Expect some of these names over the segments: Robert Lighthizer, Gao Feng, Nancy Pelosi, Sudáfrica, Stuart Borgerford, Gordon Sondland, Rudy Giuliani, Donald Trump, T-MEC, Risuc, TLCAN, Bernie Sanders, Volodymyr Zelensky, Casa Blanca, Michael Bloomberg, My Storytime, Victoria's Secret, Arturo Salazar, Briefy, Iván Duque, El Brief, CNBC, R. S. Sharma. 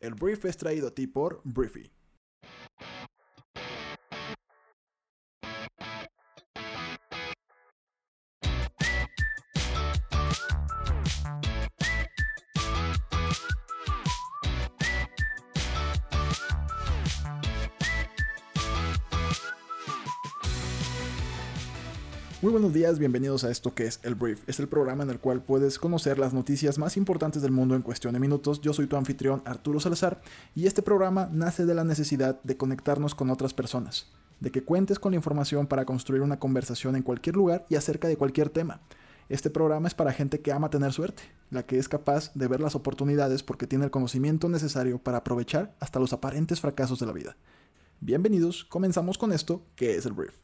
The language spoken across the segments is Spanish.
El Brief es traído a ti por Briefy. Muy buenos días, bienvenidos a esto que es El Brief. Es el programa en el cual puedes conocer las noticias más importantes del mundo en cuestión de minutos. Yo soy tu anfitrión Arturo Salazar y este programa nace de la necesidad de conectarnos con otras personas, de que cuentes con la información para construir una conversación en cualquier lugar y acerca de cualquier tema. Este programa es para gente que ama tener suerte, la que es capaz de ver las oportunidades porque tiene el conocimiento necesario para aprovechar hasta los aparentes fracasos de la vida. Bienvenidos, comenzamos con esto que es El Brief.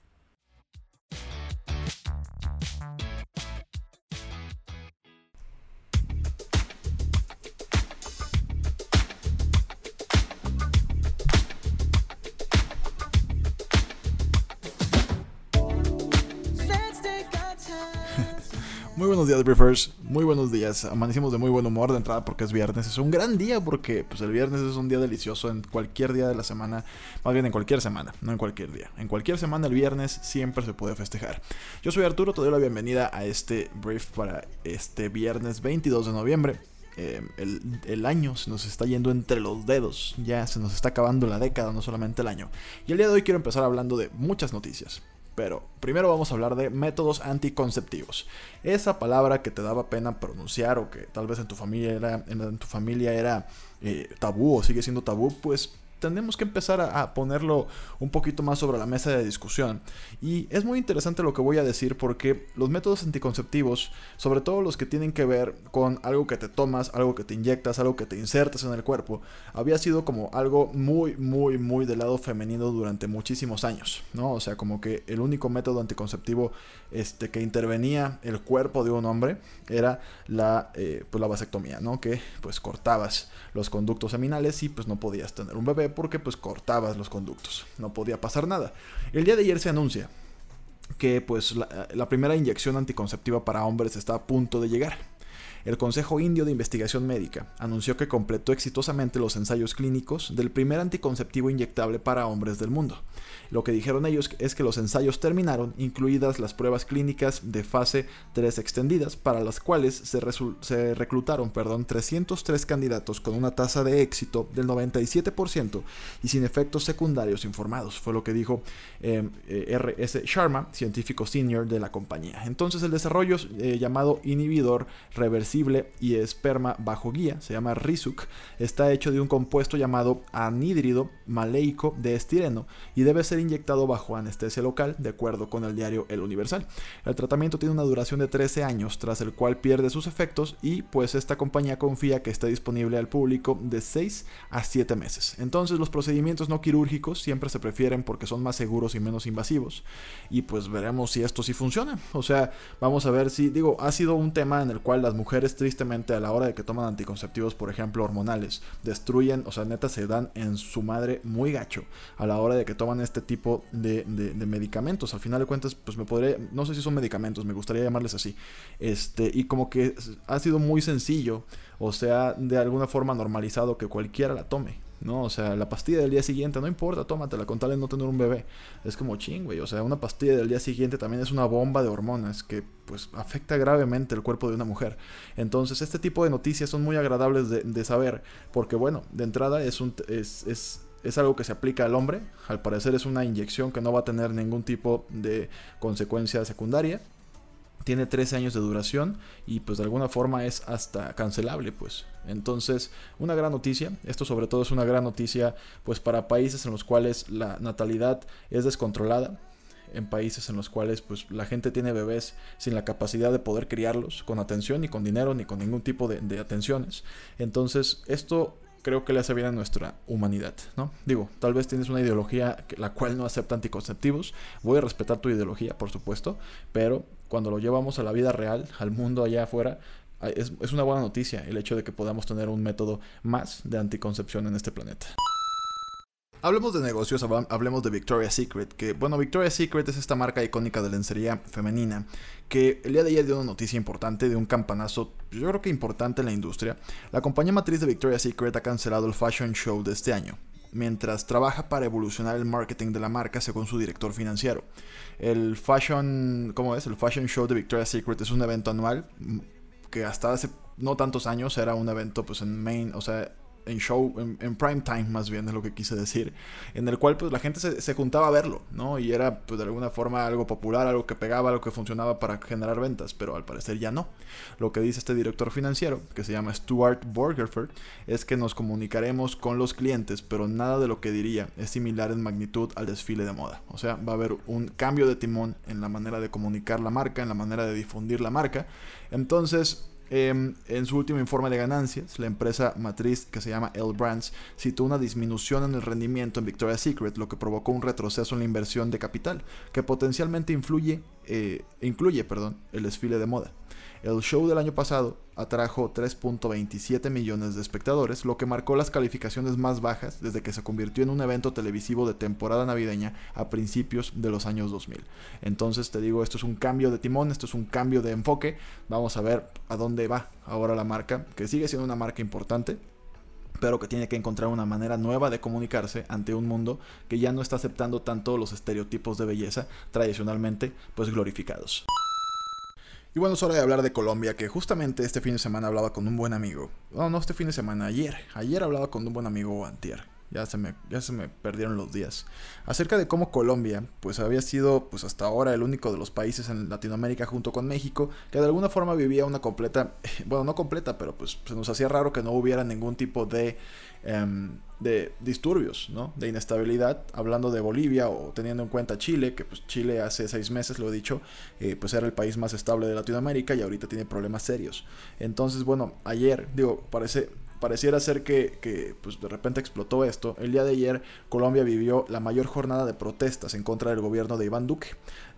Muy buenos días, Briefers. Muy buenos días. Amanecimos de muy buen humor de entrada porque es viernes. Es un gran día porque pues, el viernes es un día delicioso en cualquier día de la semana. Más bien en cualquier semana, no en cualquier día. En cualquier semana el viernes siempre se puede festejar. Yo soy Arturo, te doy la bienvenida a este brief para este viernes 22 de noviembre. El año se nos está yendo entre los dedos. Ya se nos está acabando la década, no solamente el año. Y el día de hoy quiero empezar hablando de muchas noticias. Pero primero vamos a hablar de métodos anticonceptivos. Esa palabra que te daba pena pronunciar o que tal vez en tu familia era tabú o sigue siendo tabú, pues tenemos que empezar a ponerlo un poquito más sobre la mesa de discusión. Y es muy interesante lo que voy a decir porque los métodos anticonceptivos, sobre todo los que tienen que ver con algo que te tomas, algo que te inyectas, algo que te insertas en el cuerpo, había sido como algo muy, muy, muy del lado femenino durante muchísimos años, ¿no? O sea, como que el único método anticonceptivo que intervenía el cuerpo de un hombre era la vasectomía, ¿no? Que pues cortabas los conductos seminales y pues no podías tener un bebé, porque pues cortabas los conductos, no podía pasar nada. El día de ayer se anuncia que pues la primera inyección anticonceptiva para hombres está a punto de llegar. El Consejo Indio de Investigación Médica anunció que completó exitosamente los ensayos clínicos del primer anticonceptivo inyectable para hombres del mundo. Lo que dijeron ellos es que los ensayos terminaron, incluidas las pruebas clínicas de fase 3 extendidas, para las cuales se reclutaron 303 candidatos con una tasa de éxito del 97% y sin efectos secundarios informados. Fue lo que dijo R. S. Sharma, científico senior de la compañía. Entonces el desarrollo llamado inhibidor reversible y esperma bajo guía, se llama Risuc, está hecho de un compuesto llamado anhídrido maleico de estireno y debe ser inyectado bajo anestesia local, de acuerdo con el diario El Universal. El tratamiento tiene una duración de 13 años, tras el cual pierde sus efectos y pues esta compañía confía que esté disponible al público de 6 a 7 meses. Entonces los procedimientos no quirúrgicos siempre se prefieren porque son más seguros y menos invasivos y pues veremos si esto sí funciona. O sea, vamos a ver si, ha sido un tema en el cual las mujeres tristemente a la hora de que toman anticonceptivos, por ejemplo hormonales, destruyen, o sea neta se dan en su madre muy gacho a la hora de que toman este tipo de medicamentos. Al final de cuentas pues no sé si son medicamentos, me gustaría llamarles así, y como que ha sido muy sencillo, o sea de alguna forma normalizado que cualquiera la tome, ¿no? O sea, la pastilla del día siguiente, no importa, tómatela, con tal de no tener un bebé. Es como ching, güey. O sea, una pastilla del día siguiente también es una bomba de hormonas que, pues, afecta gravemente el cuerpo de una mujer. Entonces, este tipo de noticias son muy agradables de saber. Porque, bueno, de entrada es algo que se aplica al hombre. Al parecer es una inyección que no va a tener ningún tipo de consecuencia secundaria. Tiene 13 años de duración y pues de alguna forma es hasta cancelable pues. Entonces, una gran noticia. Esto sobre todo es una gran noticia pues para países en los cuales la natalidad es descontrolada. En países en los cuales pues la gente tiene bebés sin la capacidad de poder criarlos con atención, ni con dinero, ni con ningún tipo de atenciones. Entonces, esto creo que le hace bien a nuestra humanidad, ¿no? Digo, tal vez tienes una ideología la cual no acepta anticonceptivos. Voy a respetar tu ideología, por supuesto, pero cuando lo llevamos a la vida real, al mundo allá afuera, es una buena noticia el hecho de que podamos tener un método más de anticoncepción en este planeta. Hablemos de negocios, hablemos de Victoria's Secret, que bueno, Victoria's Secret es esta marca icónica de lencería femenina que el día de ayer dio una noticia importante, de un campanazo, yo creo que importante en la industria. La compañía matriz de Victoria's Secret ha cancelado el fashion show de este año, mientras trabaja para evolucionar el marketing de la marca, según su director financiero. El fashion show de Victoria's Secret es un evento anual que hasta hace no tantos años era un evento pues en prime time, más bien es lo que quise decir, en el cual pues la gente se juntaba a verlo, ¿no? Y era pues de alguna forma algo popular, algo que pegaba, algo que funcionaba para generar ventas, pero al parecer ya no. Lo que dice este director financiero, que se llama Stuart Borgerford, es que nos comunicaremos con los clientes, pero nada de lo que diría es similar en magnitud al desfile de moda. O sea, va a haber un cambio de timón en la manera de comunicar la marca, en la manera de difundir la marca. Entonces, en su último informe de ganancias, la empresa matriz, que se llama L Brands, citó una disminución en el rendimiento en Victoria's Secret, lo que provocó un retroceso en la inversión de capital, que potencialmente incluye el desfile de moda. El show del año pasado atrajo 3.27 millones de espectadores, lo que marcó las calificaciones más bajas desde que se convirtió en un evento televisivo de temporada navideña a principios de los años 2000. Entonces te digo, esto es un cambio de timón, esto es un cambio de enfoque. Vamos a ver a dónde va ahora la marca, que sigue siendo una marca importante, pero que tiene que encontrar una manera nueva de comunicarse ante un mundo que ya no está aceptando tanto los estereotipos de belleza tradicionalmente pues glorificados. Y bueno, es hora de hablar de Colombia, que justamente este fin de semana hablaba con un buen amigo. No este fin de semana, ayer. Ayer hablaba con un buen amigo, o antier. Ya se me perdieron los días. Acerca de cómo Colombia pues había sido pues hasta ahora el único de los países en Latinoamérica junto con México que de alguna forma vivía una completa, bueno, no completa, pero pues se nos hacía raro que no hubiera ningún tipo de disturbios, ¿no? De inestabilidad, hablando de Bolivia o teniendo en cuenta Chile, que pues Chile hace 6 meses, lo he dicho, pues era el país más estable de Latinoamérica y ahorita tiene problemas serios. Entonces, bueno, ayer, digo, pareciera ser que pues de repente explotó esto. El día de ayer Colombia vivió la mayor jornada de protestas en contra del gobierno de Iván Duque.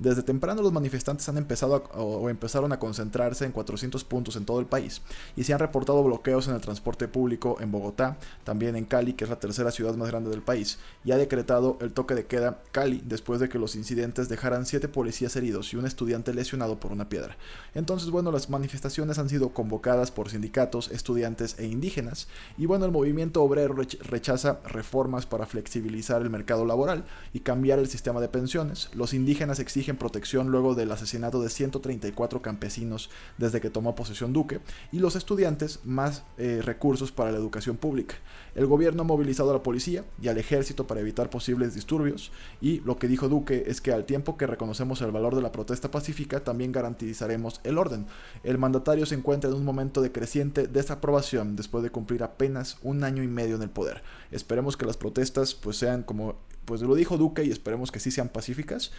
Desde temprano los manifestantes han empezaron a concentrarse en 400 puntos en todo el país y se han reportado bloqueos en el transporte público en Bogotá, también en Cali, que es la tercera ciudad más grande del país, y ha decretado el toque de queda Cali después de que los incidentes dejaran 7 policías heridos y un estudiante lesionado por una piedra. Entonces, bueno, las manifestaciones han sido convocadas por sindicatos, estudiantes e indígenas. Y bueno, el movimiento obrero rechaza reformas para flexibilizar el mercado laboral y cambiar el sistema de pensiones. Los indígenas exigen protección luego del asesinato de 134 campesinos desde que tomó posesión Duque. Y los estudiantes, más recursos para la educación pública. El gobierno ha movilizado a la policía y al ejército para evitar posibles disturbios. Y lo que dijo Duque es que al tiempo que reconocemos el valor de la protesta pacífica, también garantizaremos el orden. El mandatario se encuentra en un momento de creciente desaprobación después de cumplir apenas 1 año y medio en el poder. Esperemos que las protestas pues sean como pues lo dijo Duque, y esperemos que sí sean pacíficas.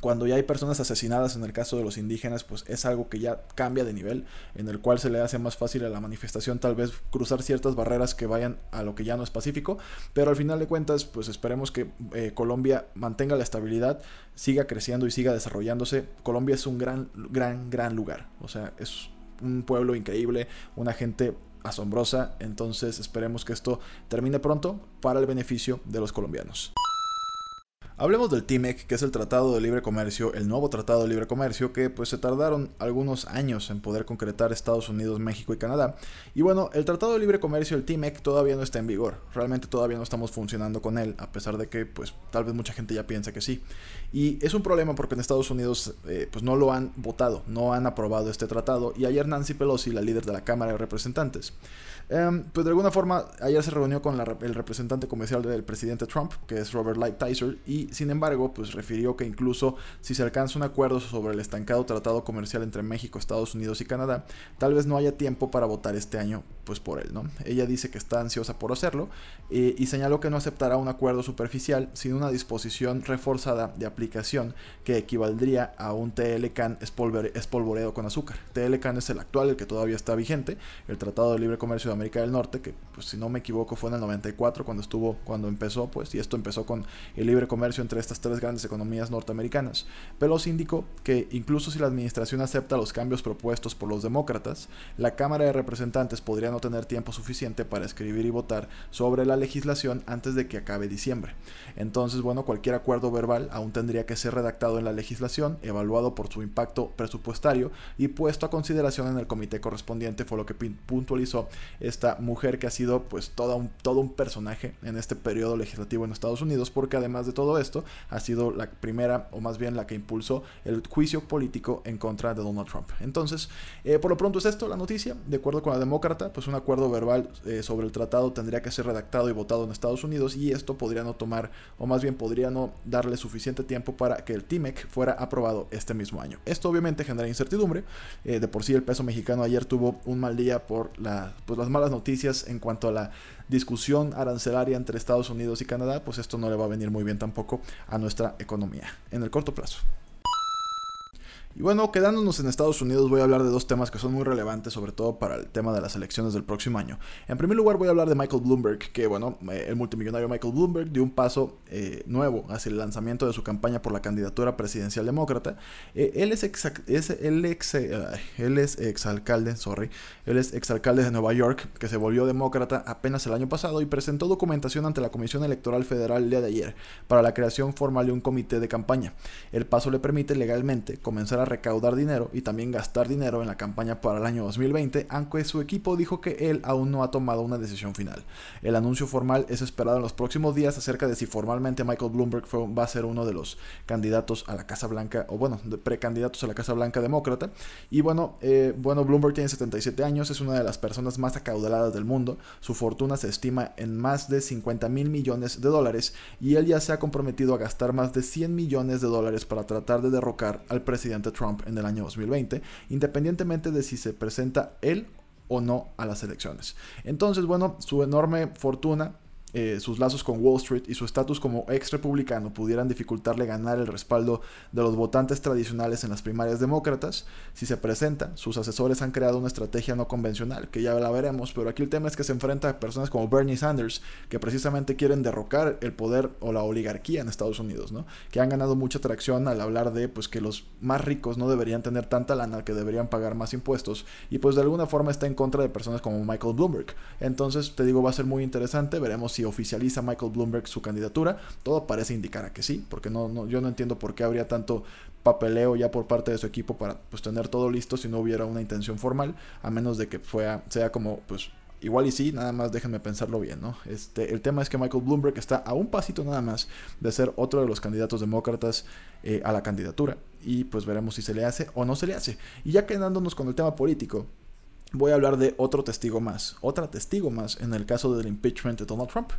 Cuando ya hay personas asesinadas, en el caso de los indígenas, pues es algo que ya cambia de nivel, en el cual se le hace más fácil a la manifestación tal vez cruzar ciertas barreras que vayan a lo que ya no es pacífico, pero al final de cuentas, pues esperemos que Colombia mantenga la estabilidad, siga creciendo y siga desarrollándose. Colombia es un gran lugar, o sea, es un pueblo increíble, una gente asombrosa. Entonces esperemos que esto termine pronto para el beneficio de los colombianos. Hablemos del T-MEC, que es el Tratado de Libre Comercio, el nuevo Tratado de Libre Comercio, que pues se tardaron algunos años en poder concretar Estados Unidos, México y Canadá. Y bueno, el Tratado de Libre Comercio, el T-MEC, todavía no está en vigor. Realmente todavía no estamos funcionando con él, a pesar de que pues tal vez mucha gente ya piensa que sí. Y es un problema porque en Estados Unidos pues no lo han votado, no han aprobado este tratado. Y ayer Nancy Pelosi, la líder de la Cámara de Representantes, pues de alguna forma ayer se reunió con el representante comercial del presidente Trump, que es Robert Lighthizer, y sin embargo, pues refirió que incluso si se alcanza un acuerdo sobre el estancado tratado comercial entre México, Estados Unidos y Canadá, tal vez no haya tiempo para votar este año pues por él, ¿no? Ella dice que está ansiosa por hacerlo y señaló que no aceptará un acuerdo superficial sin una disposición reforzada de aplicación que equivaldría a un TLCAN espolvoreado con azúcar. TLCAN es el actual, el que todavía está vigente, el Tratado de Libre Comercio de América del Norte, que pues si no me equivoco fue en el 94 cuando empezó, pues, y esto empezó con el libre comercio comercio entre estas tres grandes economías norteamericanas. Pelosi indicó que incluso si la administración acepta los cambios propuestos por los demócratas, la Cámara de Representantes podría no tener tiempo suficiente para escribir y votar sobre la legislación antes de que acabe diciembre. Entonces, bueno, cualquier acuerdo verbal aún tendría que ser redactado en la legislación, evaluado por su impacto presupuestario y puesto a consideración en el comité correspondiente, fue lo que puntualizó esta mujer que ha sido pues todo un personaje en este periodo legislativo en Estados Unidos, porque además de todo esto ha sido la primera, o más bien la que impulsó el juicio político en contra de Donald Trump. Entonces, por lo pronto es esto la noticia. De acuerdo con la demócrata, pues un acuerdo verbal sobre el tratado tendría que ser redactado y votado en Estados Unidos, y esto podría no tomar, o más bien podría no darle suficiente tiempo para que el T-MEC fuera aprobado este mismo año. Esto obviamente genera incertidumbre. De por sí el peso mexicano ayer tuvo un mal día por las malas noticias en cuanto a la discusión arancelaria entre Estados Unidos y Canadá, pues esto no le va a venir muy bien tampoco a nuestra economía en el corto plazo. Y bueno, quedándonos en Estados Unidos, voy a hablar de dos temas que son muy relevantes, sobre todo para el tema de las elecciones del próximo año. En primer lugar, voy a hablar de Michael Bloomberg, que bueno, el multimillonario Michael Bloomberg dio un paso nuevo hacia el lanzamiento de su campaña por la candidatura presidencial demócrata. Él es exalcalde de Nueva York, que se volvió demócrata apenas el año pasado y presentó documentación ante la Comisión Electoral Federal el día de ayer para la creación formal de un comité de campaña. El paso le permite legalmente comenzar a recaudar dinero y también gastar dinero en la campaña para el año 2020, aunque su equipo dijo que él aún no ha tomado una decisión final. El anuncio formal es esperado en los próximos días acerca de si formalmente Michael Bloomberg va a ser uno de los candidatos a la Casa Blanca, o bueno, precandidatos a la Casa Blanca demócrata. Y bueno, Bloomberg tiene 77 años, es una de las personas más acaudaladas del mundo. Su fortuna se estima en más de 50,000 millones de dólares y él ya se ha comprometido a gastar más de 100 millones de dólares para tratar de derrocar al presidente Trump en el año 2020, independientemente de si se presenta él o no a las elecciones. Entonces, bueno, su enorme fortuna, sus lazos con Wall Street y su estatus como ex republicano pudieran dificultarle ganar el respaldo de los votantes tradicionales en las primarias demócratas. Si se presenta, sus asesores han creado una estrategia no convencional, que ya la veremos, pero aquí el tema es que se enfrenta a personas como Bernie Sanders, que precisamente quieren derrocar el poder o la oligarquía en Estados Unidos, ¿no? Que han ganado mucha tracción al hablar de pues que los más ricos no deberían tener tanta lana, que deberían pagar más impuestos, y pues de alguna forma está en contra de personas como Michael Bloomberg. Entonces, te digo, va a ser muy interesante. Veremos si oficializa Michael Bloomberg su candidatura. Todo parece indicar a que sí, porque yo no entiendo por qué habría tanto papeleo ya por parte de su equipo para pues tener todo listo si no hubiera una intención formal, a menos de que sea como pues igual y sí, nada más déjenme pensarlo bien, ¿no? El tema es que Michael Bloomberg está a un pasito nada más de ser otro de los candidatos demócratas a la candidatura, y pues veremos si se le hace o no se le hace. Y ya quedándonos con el tema político, voy a hablar de otra testigo más en el caso del impeachment de Donald Trump.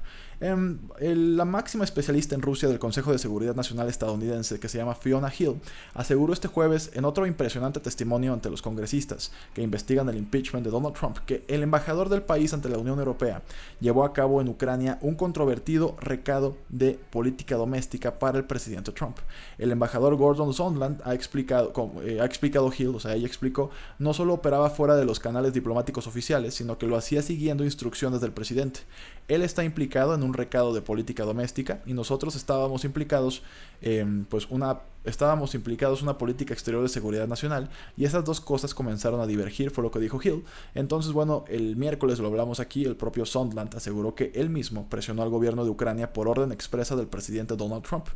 La máxima especialista en Rusia del Consejo de Seguridad Nacional estadounidense, que se llama Fiona Hill, aseguró este jueves en otro impresionante testimonio ante los congresistas que investigan el impeachment de Donald Trump, que el embajador del país ante la Unión Europea llevó a cabo en Ucrania un controvertido recado de política doméstica para el presidente Trump. El embajador Gordon Sondland ha explicado Hill, o sea, ella explicó, no solo operaba fuera de los canales diplomáticos oficiales, sino que lo hacía siguiendo instrucciones del presidente. Él está implicado en un recado de política doméstica y nosotros estábamos implicados una política exterior de seguridad nacional, y esas dos cosas comenzaron a divergir, fue lo que dijo Hill. Entonces, bueno, el miércoles lo hablamos aquí, el propio Sondland aseguró que él mismo presionó al gobierno de Ucrania por orden expresa del presidente Donald Trump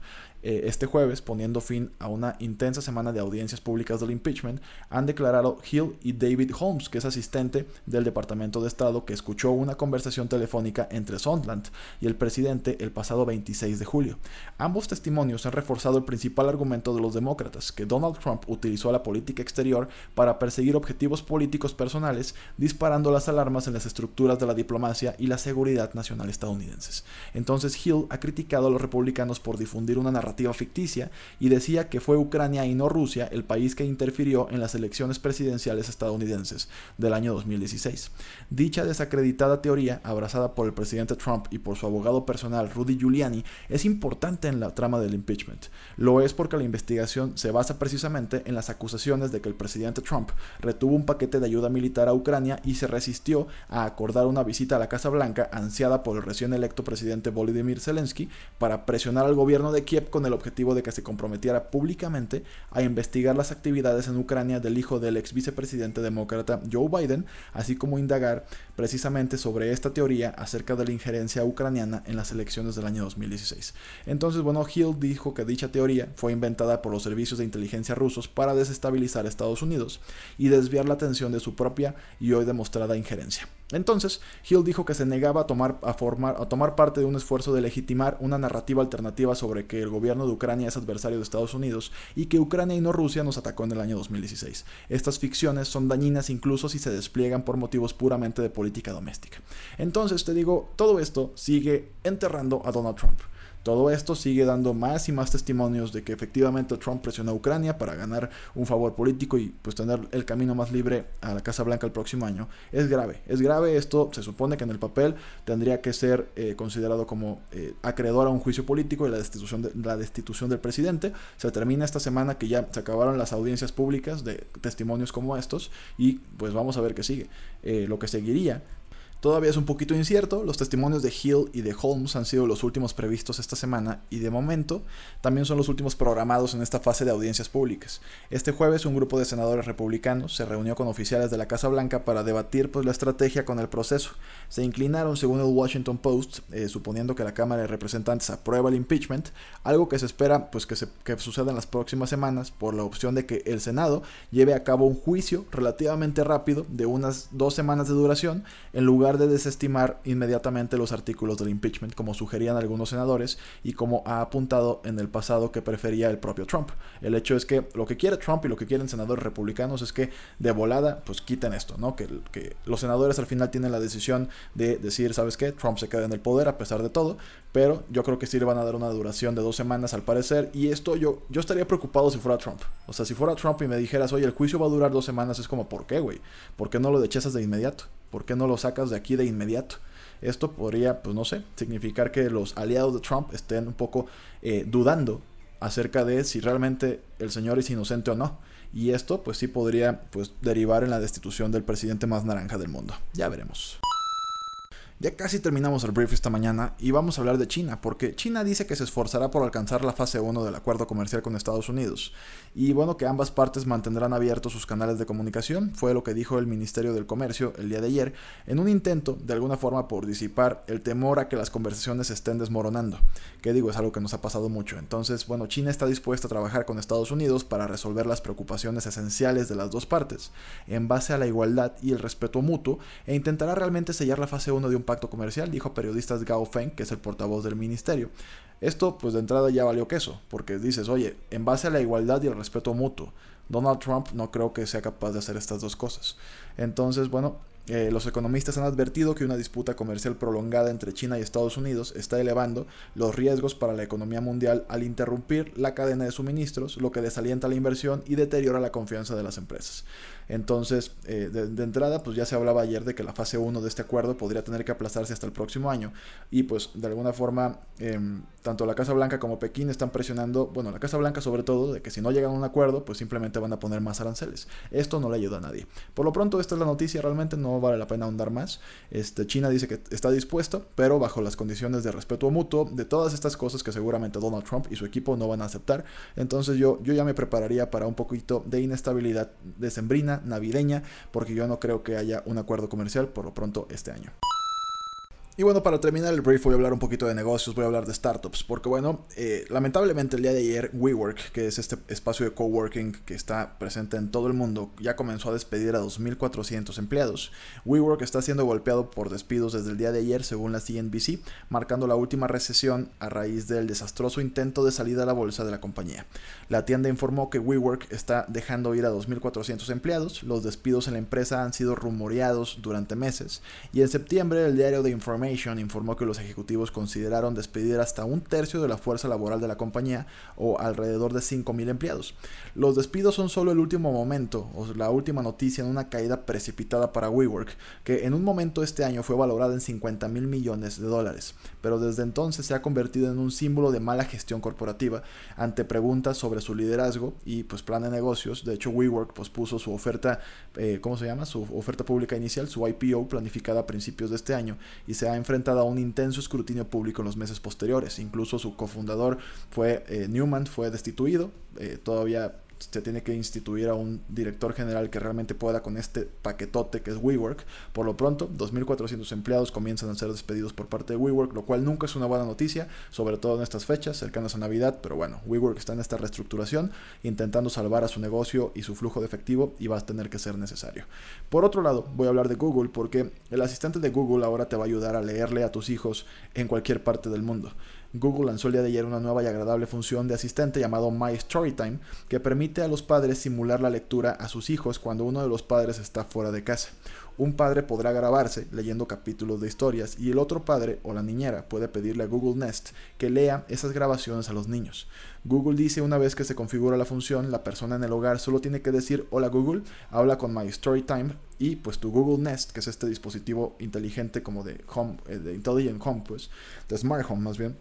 este jueves, poniendo fin a una intensa semana de audiencias públicas del impeachment, han declarado Hill y David Holmes, que es asistente del Departamento de Estado, que escuchó una conversación telefónica entre Sondland y el presidente el pasado 26 de julio. Ambos testimonios han reforzado el principal argumento de los demócratas, que Donald Trump utilizó la política exterior para perseguir objetivos políticos personales, disparando las alarmas en las estructuras de la diplomacia y la seguridad nacional estadounidenses. Entonces, Hill ha criticado a los republicanos por difundir una narrativa ficticia y decía que fue Ucrania y no Rusia el país que interfirió en las elecciones presidenciales estadounidenses, del año 2016. Dicha desacreditada teoría, abrazada por el presidente Trump y por su abogado personal Rudy Giuliani, es importante en la trama del impeachment. Lo es porque la investigación se basa precisamente en las acusaciones de que el presidente Trump retuvo un paquete de ayuda militar a Ucrania y se resistió a acordar una visita a la Casa Blanca ansiada por el recién electo presidente Volodymyr Zelensky para presionar al gobierno de Kiev con el objetivo de que se comprometiera públicamente a investigar las actividades en Ucrania del hijo del ex vicepresidente demócrata Joe Biden, así como indagar precisamente sobre esta teoría acerca de la injerencia ucraniana en las elecciones del año 2016. Entonces, bueno, Hill dijo que dicha teoría fue inventada por los servicios de inteligencia rusos para desestabilizar a Estados Unidos y desviar la atención de su propia y hoy demostrada injerencia. Entonces, Hill dijo que se negaba a tomar parte de un esfuerzo de legitimar una narrativa alternativa sobre que el gobierno de Ucrania es adversario de Estados Unidos y que Ucrania y no Rusia nos atacó en el año 2016. Estas ficciones son dañinas incluso si se despliegan por motivos puramente de política doméstica. Entonces, te digo, todo esto sigue enterrando a Donald Trump. Todo esto sigue dando más y más testimonios de que efectivamente Trump presionó a Ucrania para ganar un favor político y pues tener el camino más libre a la Casa Blanca el próximo año. Es grave, es grave. Esto se supone que en el papel tendría que ser considerado como acreedor a un juicio político y la destitución del presidente. Se termina esta semana, que ya se acabaron las audiencias públicas de testimonios como estos, y pues vamos a ver qué sigue. Lo que seguiría todavía es un poquito incierto. Los testimonios de Hill y de Holmes han sido los últimos previstos esta semana y de momento también son los últimos programados en esta fase de audiencias públicas. Este jueves un grupo de senadores republicanos se reunió con oficiales de la Casa Blanca para debatir la estrategia con el proceso. Se inclinaron, según el Washington Post, suponiendo que la Cámara de Representantes aprueba el impeachment, algo que se espera pues que suceda en las próximas semanas, por la opción de que el Senado lleve a cabo un juicio relativamente rápido de unas 2 semanas de duración, en lugar de desestimar inmediatamente los artículos del impeachment, como sugerían algunos senadores y como ha apuntado en el pasado que prefería el propio Trump. El hecho es que lo que quiere Trump y lo que quieren senadores republicanos es que de volada pues quiten esto, ¿no? Que los senadores al final tienen la decisión de decir, ¿sabes qué? Trump se queda en el poder a pesar de todo, pero yo creo que sí le van a dar una duración de 2 semanas al parecer, y esto yo estaría preocupado si fuera Trump. O sea, si fuera Trump y me dijeras, oye, el juicio va a durar 2 semanas, es como, ¿por qué, güey? ¿Por qué no lo dechazas de inmediato? ¿Por qué no lo sacas de aquí de inmediato? Esto podría, pues no sé, significar que los aliados de Trump estén un poco dudando acerca de si realmente el señor es inocente o no. Y esto pues sí podría pues derivar en la destitución del presidente más naranja del mundo. Ya veremos. Ya casi terminamos el brief esta mañana y vamos a hablar de China, porque China dice que se esforzará por alcanzar la fase 1 del acuerdo comercial con Estados Unidos. Y bueno, que ambas partes mantendrán abiertos sus canales de comunicación, fue lo que dijo el Ministerio del Comercio el día de ayer, en un intento de alguna forma por disipar el temor a que las conversaciones se estén desmoronando. Que digo, es algo que nos ha pasado mucho. Entonces, bueno, China está dispuesta a trabajar con Estados Unidos para resolver las preocupaciones esenciales de las dos partes, en base a la igualdad y el respeto mutuo, e intentará realmente sellar la fase 1 de un pacto comercial, dijo a periodistas Gao Feng, que es el portavoz del ministerio. Esto pues de entrada ya valió queso, porque dices, oye, en base a la igualdad y el respeto mutuo, Donald Trump no creo que sea capaz de hacer estas dos cosas. Entonces, bueno, los economistas han advertido que una disputa comercial prolongada entre China y Estados Unidos está elevando los riesgos para la economía mundial al interrumpir la cadena de suministros, lo que desalienta la inversión y deteriora la confianza de las empresas. Entonces, de entrada, pues ya se hablaba ayer de que la fase 1 de este acuerdo podría tener que aplastarse hasta el próximo año. Y pues, de alguna forma, tanto la Casa Blanca como Pekín están presionando, bueno, la Casa Blanca sobre todo, de que si no llegan a un acuerdo, pues simplemente van a poner más aranceles. Esto no le ayuda a nadie. Por lo pronto, esta es la noticia, realmente no vale la pena ahondar más. China dice que está dispuesto, pero bajo las condiciones de respeto mutuo, de todas estas cosas que seguramente Donald Trump y su equipo no van a aceptar. Entonces yo ya me prepararía para un poquito de inestabilidad decembrina, navideña, porque yo no creo que haya un acuerdo comercial por lo pronto este año. Y bueno, para terminar el brief voy a hablar un poquito de negocios, voy a hablar de startups, porque bueno, lamentablemente el día de ayer WeWork, que es este espacio de coworking que está presente en todo el mundo, ya comenzó a despedir a 2,400 empleados. WeWork está siendo golpeado por despidos desde el día de ayer, según la CNBC, marcando la última recesión a raíz del desastroso intento de salida a la bolsa de la compañía. La tienda informó que WeWork está dejando ir a 2,400 empleados. Los despidos en la empresa han sido rumoreados durante meses, y en septiembre el diario The Information Information informó que los ejecutivos consideraron despedir hasta un tercio de la fuerza laboral de la compañía, o alrededor de 5,000 empleados. Los despidos son solo el último momento, o la última noticia en una caída precipitada para WeWork, que en un momento este año fue valorada en $50,000 millones, pero desde entonces se ha convertido en un símbolo de mala gestión corporativa ante preguntas sobre su liderazgo y pues plan de negocios. De hecho, WeWork pospuso su oferta, su oferta pública inicial, su IPO, planificada a principios de este año, y se ha enfrentado a un intenso escrutinio público en los meses posteriores. Incluso su cofundador Newman fue destituido. Todavía se tiene que instituir a un director general que realmente pueda con este paquetote que es WeWork. Por lo pronto, 2,400 empleados comienzan a ser despedidos por parte de WeWork, lo cual nunca es una buena noticia, sobre todo en estas fechas cercanas a Navidad. Pero bueno, WeWork está en esta reestructuración intentando salvar a su negocio y su flujo de efectivo, y va a tener que ser necesario. Por otro lado, voy a hablar de Google, porque el asistente de Google ahora te va a ayudar a leerle a tus hijos en cualquier parte del mundo. Google lanzó el día de ayer una nueva y agradable función de asistente llamado My Storytime, que permite a los padres simular la lectura a sus hijos cuando uno de los padres está fuera de casa. Un padre podrá grabarse leyendo capítulos de historias, y el otro padre o la niñera puede pedirle a Google Nest que lea esas grabaciones a los niños. Google dice, una vez que se configura la función, la persona en el hogar solo tiene que decir: "Hola Google, habla con My Storytime", y pues tu Google Nest, que es este dispositivo inteligente como de Home, de Intelligent Home, pues de Smart Home más bien,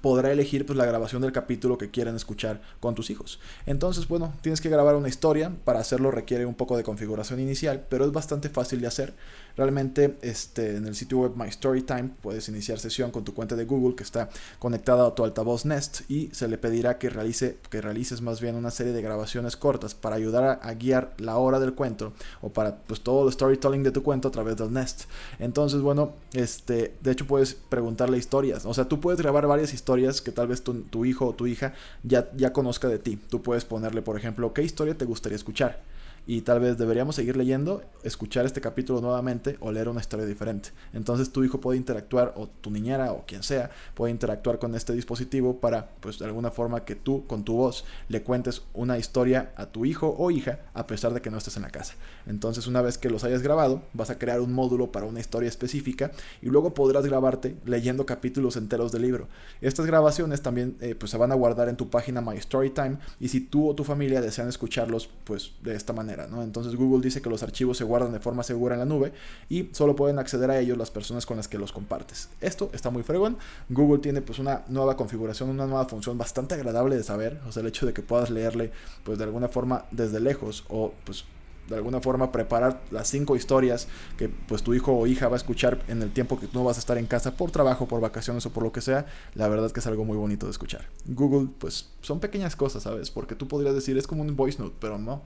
podrá elegir pues la grabación del capítulo que quieran escuchar con tus hijos. Entonces, bueno, tienes que grabar una historia. Para hacerlo requiere un poco de configuración inicial, pero es bastante fácil de hacer. Realmente en el sitio web My Storytime puedes iniciar sesión con tu cuenta de Google, que está conectada a tu altavoz Nest, y se le pedirá que realices más bien una serie de grabaciones cortas para ayudar a guiar la hora del cuento, o para pues todo el storytelling de tu cuento a través del Nest. Entonces, bueno, de hecho puedes preguntarle historias. O sea, tú puedes grabar varias historias que tal vez tu hijo o tu hija ya conozca de ti. Tú puedes ponerle, por ejemplo, ¿qué historia te gustaría escuchar? Y tal vez deberíamos seguir leyendo, escuchar este capítulo nuevamente o leer una historia diferente. Entonces tu hijo puede interactuar, o tu niñera o quien sea, puede interactuar con este dispositivo para, pues de alguna forma, que tú con tu voz le cuentes una historia a tu hijo o hija a pesar de que no estés en la casa. Entonces, una vez que los hayas grabado, vas a crear un módulo para una historia específica, y luego podrás grabarte leyendo capítulos enteros del libro. Estas grabaciones también pues se van a guardar en tu página My Storytime, y si tú o tu familia desean escucharlos, pues de esta manera, ¿no? Entonces Google dice que los archivos se guardan de forma segura en la nube, y solo pueden acceder a ellos las personas con las que los compartes. Esto está muy fregón. Google tiene pues una nueva configuración, una nueva función bastante agradable de saber. O sea, el hecho de que puedas leerle pues de alguna forma desde lejos, o pues de alguna forma preparar las 5 historias que pues tu hijo o hija va a escuchar en el tiempo que tú no vas a estar en casa, por trabajo, por vacaciones o por lo que sea. La verdad es que es algo muy bonito de escuchar. Google, pues son pequeñas cosas, ¿sabes? Porque tú podrías decir, es como un voice note, pero no.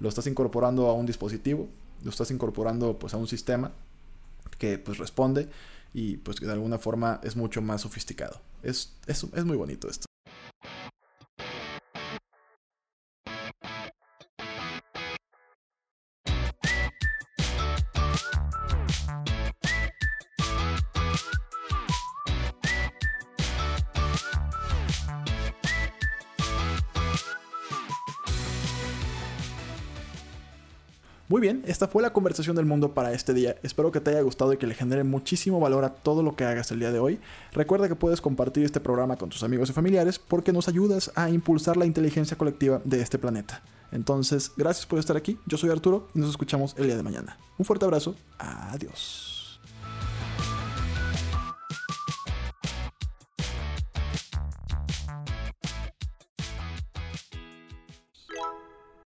Lo estás incorporando a un dispositivo, lo estás incorporando pues a un sistema que pues responde, y pues de alguna forma es mucho más sofisticado. Es muy bonito esto. Muy bien, esta fue la conversación del mundo para este día. Espero que te haya gustado y que le genere muchísimo valor a todo lo que hagas el día de hoy. Recuerda que puedes compartir este programa con tus amigos y familiares, porque nos ayudas a impulsar la inteligencia colectiva de este planeta. Entonces, gracias por estar aquí. Yo soy Arturo y nos escuchamos el día de mañana. Un fuerte abrazo. Adiós.